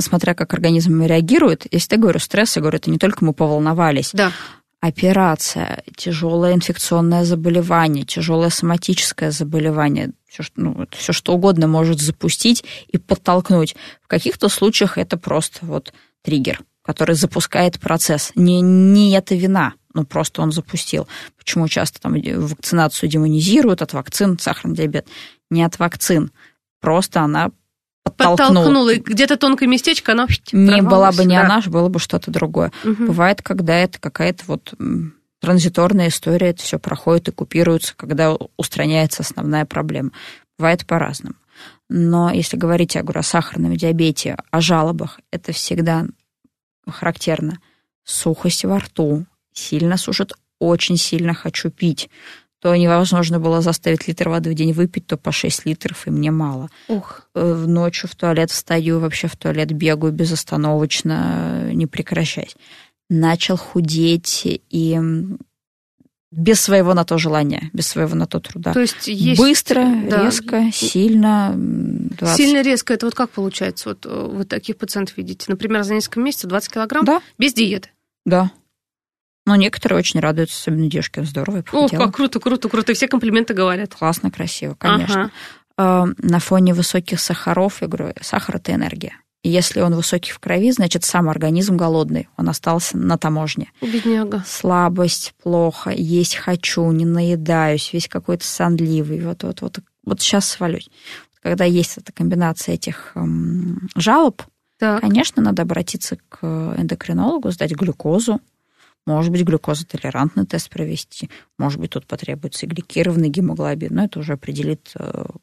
смотря как организм реагирует, если я говорю стресс, я говорю, это не только мы поволновались. Да. Операция, тяжелое инфекционное заболевание, тяжелое соматическое заболевание, все, ну, все что угодно может запустить и подтолкнуть. В каких-то случаях это просто вот триггер, который запускает процесс. Не, не это вина, ну просто он запустил. Почему часто там вакцинацию демонизируют от вакцин, сахарный диабет? Не от вакцин, просто она подтолкнула. Подтолкнула, и где-то тонкое местечко, оно не была бы не да. она, было бы что-то другое. Угу. Бывает, когда это какая-то вот транзиторная история, это все проходит и купируется, когда устраняется основная проблема. Бывает по-разному. Но если говорить, я говорю, о сахарном диабете, о жалобах, это всегда характерно. Сухость во рту, сильно сушит, очень сильно хочу пить. То невозможно было заставить литр воды в день выпить, то по шесть литров, и мне мало. Ух. Ночью в туалет встаю, вообще в туалет бегаю безостановочно, не прекращаясь. Начал худеть и без своего на то желания, без своего на то труда. То есть есть... Быстро, да. резко, сильно. двадцать Сильно, резко. Это вот как получается? Вот вы таких пациентов видите? Например, за несколько месяцев двадцать килограмм да. без диеты? Да. Но некоторые очень радуются, особенно девушки, здорово, я похудела. О, как круто, круто, круто, и все комплименты говорят. Классно, красиво, конечно. Ага. На фоне высоких сахаров, я говорю, сахар – это энергия. И если он высокий в крови, значит, сам организм голодный, он остался на таможне. Бедняга. Слабость, плохо, есть хочу, не наедаюсь, весь какой-то сонливый, вот-вот-вот, вот сейчас свалюсь. Когда есть эта комбинация этих эм, жалоб, так. конечно, надо обратиться к эндокринологу, сдать глюкозу. Может быть, глюкозотолерантный тест провести, может быть, тут потребуется и гликированный гемоглобин, но это уже определит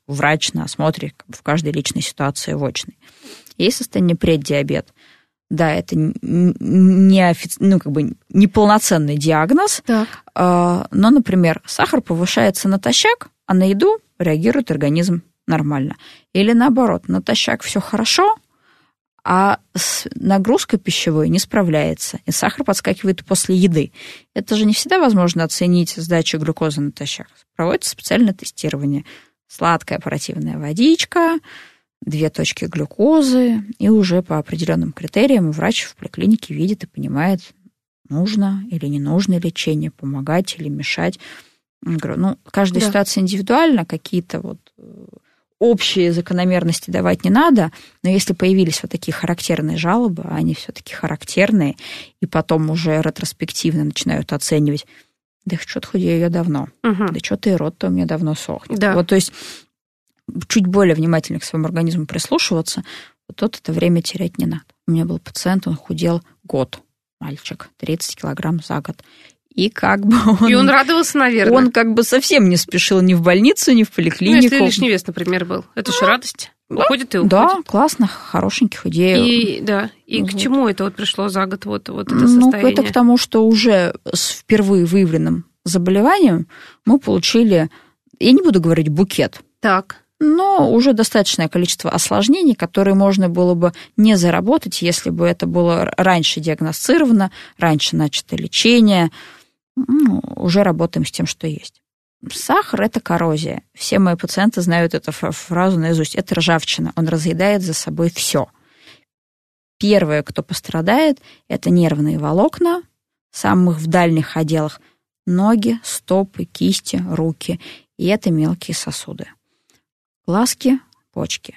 врач на осмотре в каждой личной ситуации в очной. Есть состояние преддиабет. Да, это не офици... ну, как бы неполноценный диагноз, так. но, например, сахар повышается натощак, а на еду реагирует организм нормально. Или наоборот, натощак все хорошо, а с нагрузкой пищевой не справляется, и сахар подскакивает после еды. Это же не всегда возможно оценить сдачу глюкозы натощак. Проводится специальное тестирование. Сладкая противная водичка, две точки глюкозы, и уже по определенным критериям врач в поликлинике видит и понимает, нужно или не нужно лечение, помогать или мешать. Ну, каждая да. ситуация индивидуальна, какие-то вот... общие закономерности давать не надо, но если появились вот такие характерные жалобы, они все-таки характерные, и потом уже ретроспективно начинают оценивать, да что-то худею я давно, угу. да что-то и рот-то у меня давно сохнет. Да. Вот, то есть чуть более внимательно к своему организму прислушиваться, вот тут это время терять не надо. У меня был пациент, он худел год, мальчик, тридцать килограмм за год. И как бы он... И он радовался, наверное. Он как бы совсем не спешил ни в больницу, ни в поликлинику. Ну, если лишний вес, например, был. Это же радость. Уходит и уходит. Да, классно, хорошенький, худею. И, да. и вот. К чему это вот пришло за год вот, вот это состояние? Ну, это к тому, что уже с впервые выявленным заболеванием мы получили, я не буду говорить букет, так, но уже достаточное количество осложнений, которые можно было бы не заработать, если бы это было раньше диагностировано, раньше начато лечение. Ну, уже работаем с тем, что есть. Сахар – это коррозия. Все мои пациенты знают эту фразу наизусть. Это ржавчина. Он разъедает за собой все. Первое, кто пострадает, это нервные волокна, самых в дальних отделах, ноги, стопы, кисти, руки. И это мелкие сосуды. Глазки, почки.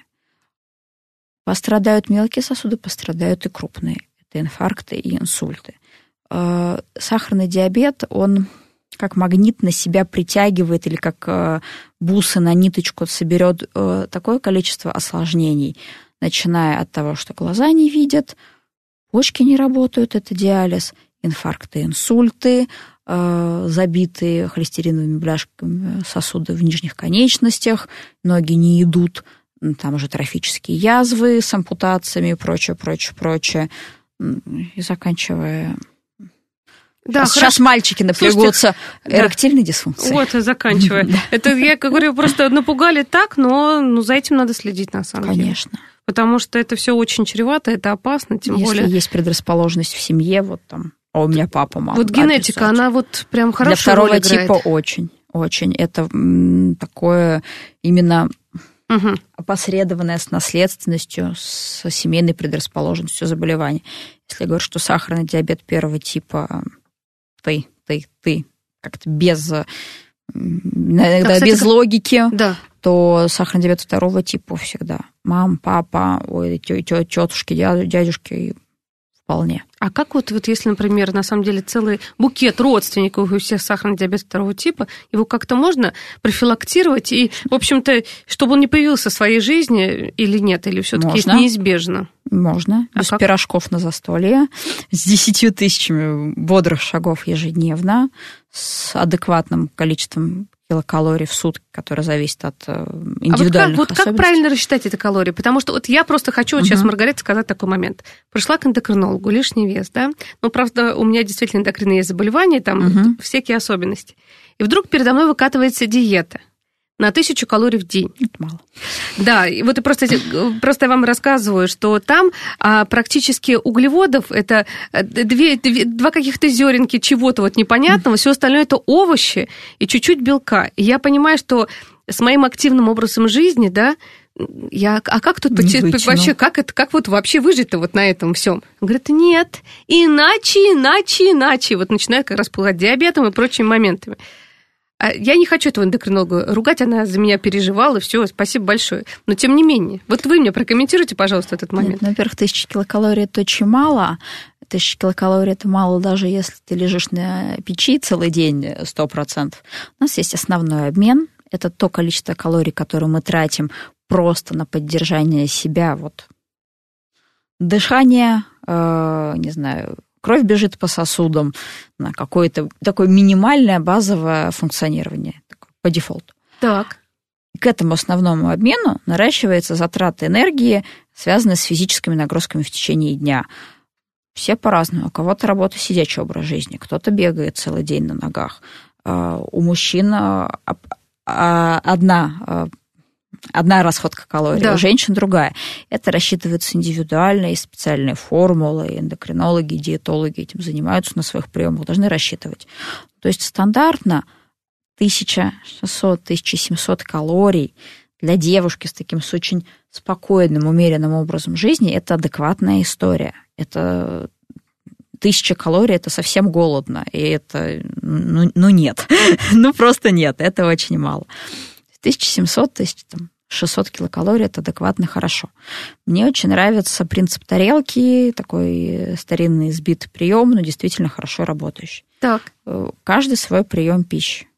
Пострадают мелкие сосуды, пострадают и крупные. Это инфаркты и инсульты. Сахарный диабет, он как магнит на себя притягивает или как бусы на ниточку соберет такое количество осложнений, начиная от того, что глаза не видят, почки не работают, это диализ, инфаркты, инсульты, забитые холестериновыми бляшками сосуды в нижних конечностях, ноги не идут, там уже трофические язвы с ампутациями и прочее, прочее, прочее. И заканчивая... Да, сейчас хорошо. Мальчики напрягутся. Слушайте, эректильной да. дисфункцией. Вот, заканчивая. Это, я говорю, просто напугали так, но ну, за этим надо следить на самом Конечно. деле. Потому что это все очень чревато, это опасно, тем Если более... Если есть предрасположенность в семье, вот там, а у меня папа, мама. Вот генетика, да, она вот прям хорошая. Для второго роль играет. Типа очень, очень. Это м, такое именно... Угу. Опосредованное с наследственностью, с семейной предрасположенностью заболеваний. Если я говорю, что сахарный диабет первого типа, ты, ты, ты, как-то без, иногда а, кстати, без логики, да. то сахарный диабет второго типа всегда. Мам, папа, ой, тетушки, дядюшки, вполне. А как вот, вот если, например, на самом деле целый букет родственников у всех сахарный диабет второго типа, его как-то можно профилактировать и, в общем-то, чтобы он не появился в своей жизни или нет, или все-таки это неизбежно? Можно. А без как? Пирожков на застолье, с десятью тысячами бодрых шагов ежедневно, с адекватным количеством килокалорий в сутки, которые зависят от индивидуальных а вот как, вот как правильно рассчитать эти калории? Потому что вот я просто хочу вот сейчас, uh-huh. Маргарита, сказать такой момент. Пришла к эндокринологу, лишний вес, да? Ну, правда, у меня действительно эндокринные заболевания, там uh-huh. всякие особенности. И вдруг передо мной выкатывается диета на тысячу калорий в день. Это мало. Да, и вот просто, просто я вам рассказываю, что там а, практически углеводов, это две, две, два каких-то зеренки чего-то вот непонятного, mm-hmm. все остальное это овощи и чуть-чуть белка. И я понимаю, что с моим активным образом жизни, да, я, а как тут вообще, как, это, как вот вообще выжить-то вот на этом всем? Он говорит, нет, иначе, иначе, иначе. Вот начинает как раз пылать диабетом и прочими моментами. Я не хочу этого эндокринолога ругать, она за меня переживала, все, спасибо большое. Но тем не менее, вот вы мне прокомментируйте, пожалуйста, этот момент. Нет, ну, во-первых, тысяча килокалорий – это очень мало. Тысяча килокалорий – это мало, даже если ты лежишь на печи целый день сто процентов. У нас есть основной обмен. Это то количество калорий, которое мы тратим просто на поддержание себя. Вот. Дыхание, э, не знаю... Кровь бежит по сосудам на какое-то такое минимальное базовое функционирование по дефолту. Так. К этому основному обмену наращиваются затраты энергии, связанные с физическими нагрузками в течение дня. Все по-разному. У кого-то работа сидячий образ жизни, кто-то бегает целый день на ногах. У мужчин одна... Одна расходка калорий, да. у женщин другая. Это рассчитывается индивидуально, и специальные формулы, и эндокринологи, и диетологи этим занимаются на своих приемах, должны рассчитывать. То есть стандартно тысяча шестьсот - тысяча семьсот калорий для девушки с таким с очень спокойным, умеренным образом жизни – это адекватная история. Это тысяча калорий – это совсем голодно, и это, ну, ну нет, ну просто нет, это очень мало. тысяча семьсот - тысяча шестьсот килокалорий – это адекватно хорошо. Мне очень нравится принцип тарелки, такой старинный избитый прием, но действительно хорошо работающий. Так. Каждый свой прием пищи.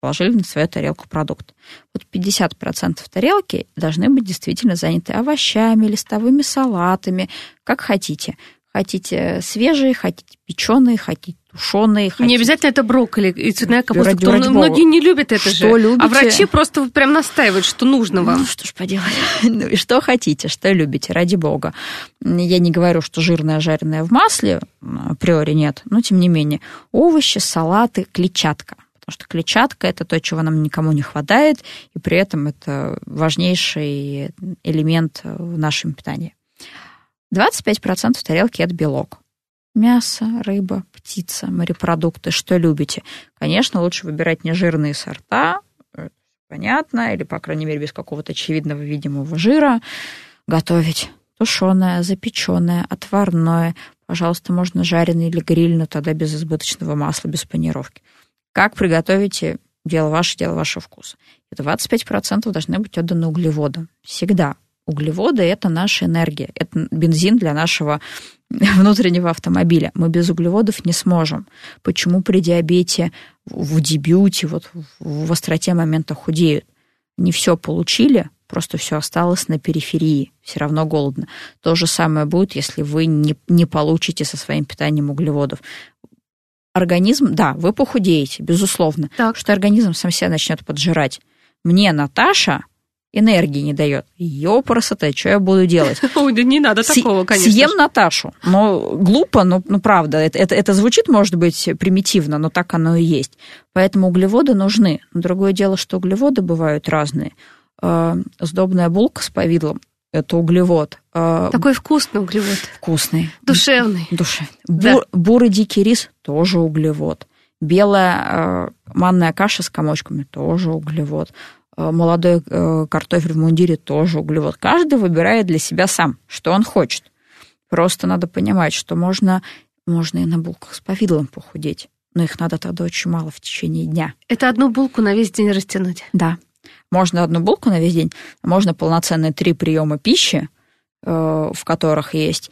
Положили на свою тарелку продукт. Вот пятьдесят процентов тарелки должны быть действительно заняты овощами, листовыми салатами, как хотите. Хотите свежие, хотите печеные, хотите тушеные. Хотите. Не обязательно это брокколи и цветная капуста. Ради, многие не любят это что же. Любите? А врачи просто прям настаивают, что нужно вам. Ну, что ж поделать. Ну, и что хотите, что любите, ради бога. Я не говорю, что жирное, жареное в масле, априори нет, но тем не менее. Овощи, салаты, клетчатка. Потому что клетчатка – это то, чего нам никому не хватает, и при этом это важнейший элемент в нашем питании. двадцать пять процентов тарелки – это белок. Мясо, рыба, птица, морепродукты, что любите. Конечно, лучше выбирать нежирные сорта, понятно, или, по крайней мере, без какого-то очевидного видимого жира. Готовить тушеное, запеченное, отварное. Пожалуйста, можно жареное или гриль, но тогда без избыточного масла, без панировки. Как приготовите, дело ваше, дело вашего вкуса. двадцать пять процентов должны быть отданы углеводам. Всегда. Углеводы – это наша энергия, это бензин для нашего внутреннего автомобиля. Мы без углеводов не сможем. Почему при диабете, в дебюте, вот в остроте момента худеют? Не все получили, просто все осталось на периферии, все равно голодно. То же самое будет, если вы не, не получите со своим питанием углеводов. Организм, да, вы похудеете, безусловно, так. Потому что организм сам себя начнет поджирать. Мне Наташа энергии не дает. Ёпарасоте, что я буду делать? Ой, да не надо такого, конечно. Съем Наташу. Но глупо, но ну, правда, это, это, это звучит, может быть, примитивно, но так оно и есть. Поэтому углеводы нужны. Другое дело, что углеводы бывают разные. Сдобная булка с повидлом. Это углевод. Такой вкусный углевод. Вкусный. Душевный. Душевный. Да. Бур, бурый дикий рис тоже углевод. Белая э, манная каша с комочками тоже углевод. Молодой э, картофель в мундире тоже углевод. Каждый выбирает для себя сам, что он хочет. Просто надо понимать, что можно, можно и на булках с повидлом похудеть, но их надо тогда очень мало в течение дня. Это одну булку на весь день растянуть? Да. Можно одну булку на весь день, можно полноценные три приема пищи, в которых есть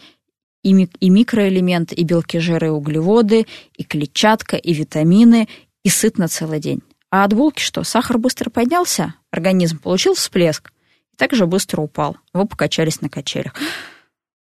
и микроэлементы, и белки, жиры, и углеводы, и клетчатка, и витамины, и сытно целый день. А от булки что? Сахар быстро поднялся, организм получил всплеск, и также быстро упал. Вы покачались на качелях.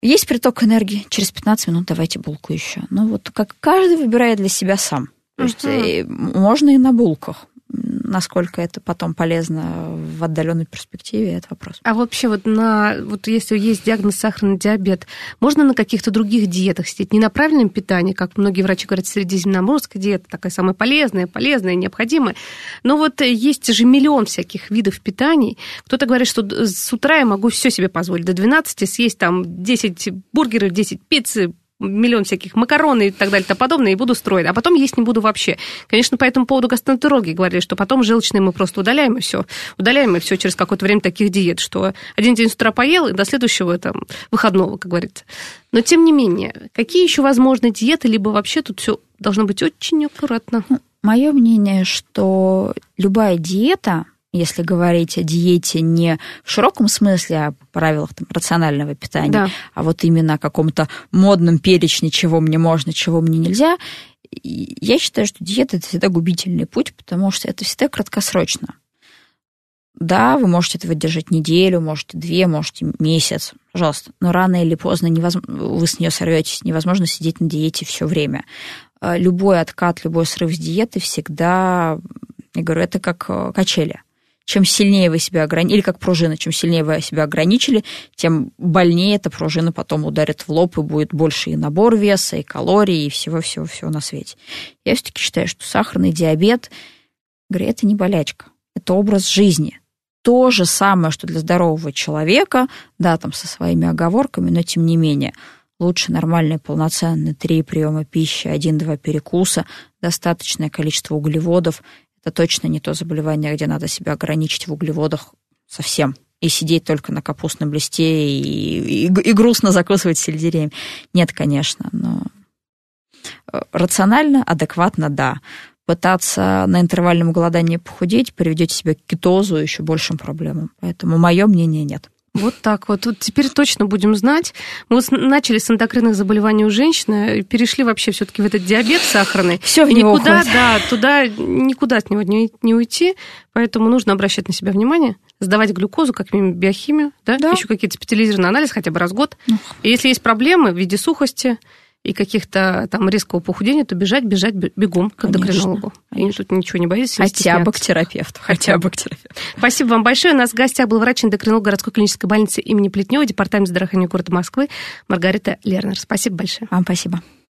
Есть приток энергии, через пятнадцать минут давайте булку еще. Ну вот как каждый выбирает для себя сам. То есть uh-huh. можно и на булках. Насколько это потом полезно в отдаленной перспективе, это вопрос. А вообще, вот на вот если есть диагноз сахарный диабет, можно на каких-то других диетах сидеть? Не на правильном питании, как многие врачи говорят, средиземноморская диета такая самая полезная, полезная, необходимая. Но вот есть же миллион всяких видов питаний. Кто-то говорит, что с утра я могу все себе позволить. До двенадцати съесть там десять бургеров, десять пицц, миллион всяких макарон и так далее, и тому подобное, и буду строить. А потом есть не буду вообще. Конечно, по этому поводу гастроэнтерологи говорили, что потом желчные мы просто удаляем, и все. Удаляем, и все через какое-то время таких диет, что один день с утра поел, и до следующего там, выходного, как говорится. Но, тем не менее, какие еще возможны диеты, либо вообще тут все должно быть очень аккуратно? Мое мнение, что любая диета, если говорить о диете не в широком смысле, а о правилах там, рационального питания, да. а вот именно о каком-то модном перечне, чего мне можно, чего мне нельзя, я считаю, что диета – это всегда губительный путь, потому что это всегда краткосрочно. Да, вы можете это выдержать неделю, можете две, можете месяц, пожалуйста, но рано или поздно невозможно, вы с нее сорветесь, невозможно сидеть на диете все время. Любой откат, любой срыв с диеты всегда, я говорю, это как качели. Чем сильнее вы себя ограничили, или как пружина, чем сильнее вы себя ограничили, тем больнее эта пружина потом ударит в лоб, и будет больше и набор веса, и калорий, и всего-всего-всего на свете. Я все-таки считаю, что сахарный диабет, говорю, это не болячка, это образ жизни. То же самое, что для здорового человека, да, там со своими оговорками, но тем не менее. Лучше нормальные, полноценные три приема пищи, один-два перекуса, достаточное количество углеводов. Это точно не то заболевание, где надо себя ограничить в углеводах совсем и сидеть только на капустном листе и, и, и грустно закусывать сельдереем. Нет, конечно, но рационально, адекватно, да. Пытаться на интервальном голодании похудеть, приведете себя к кетозу и еще большим проблемам. Поэтому мое мнение нет. Вот так вот. Вот теперь точно будем знать. Мы вот начали с эндокринных заболеваний у женщины, перешли вообще все-таки в этот диабет сахарный. Все в него никуда, уходит. Да, туда никуда от него не, не уйти. Поэтому нужно обращать на себя внимание, сдавать глюкозу, как минимум биохимию, да? Да. Еще какие-то специализированные анализы хотя бы раз в год. Ну. И если есть проблемы в виде сухости, и каких-то там резкого похудения, то бежать, бежать бегом к эндокринологу. И тут ничего не боитесь. Хотя бы к терапевту. Хотя бы к терапевту. Спасибо вам большое. У нас в гостях был врач-эндокринолог городской клинической больницы имени Плетнева, департамент здравоохранения города Москвы Маргарита Лернер. Спасибо большое. Вам спасибо.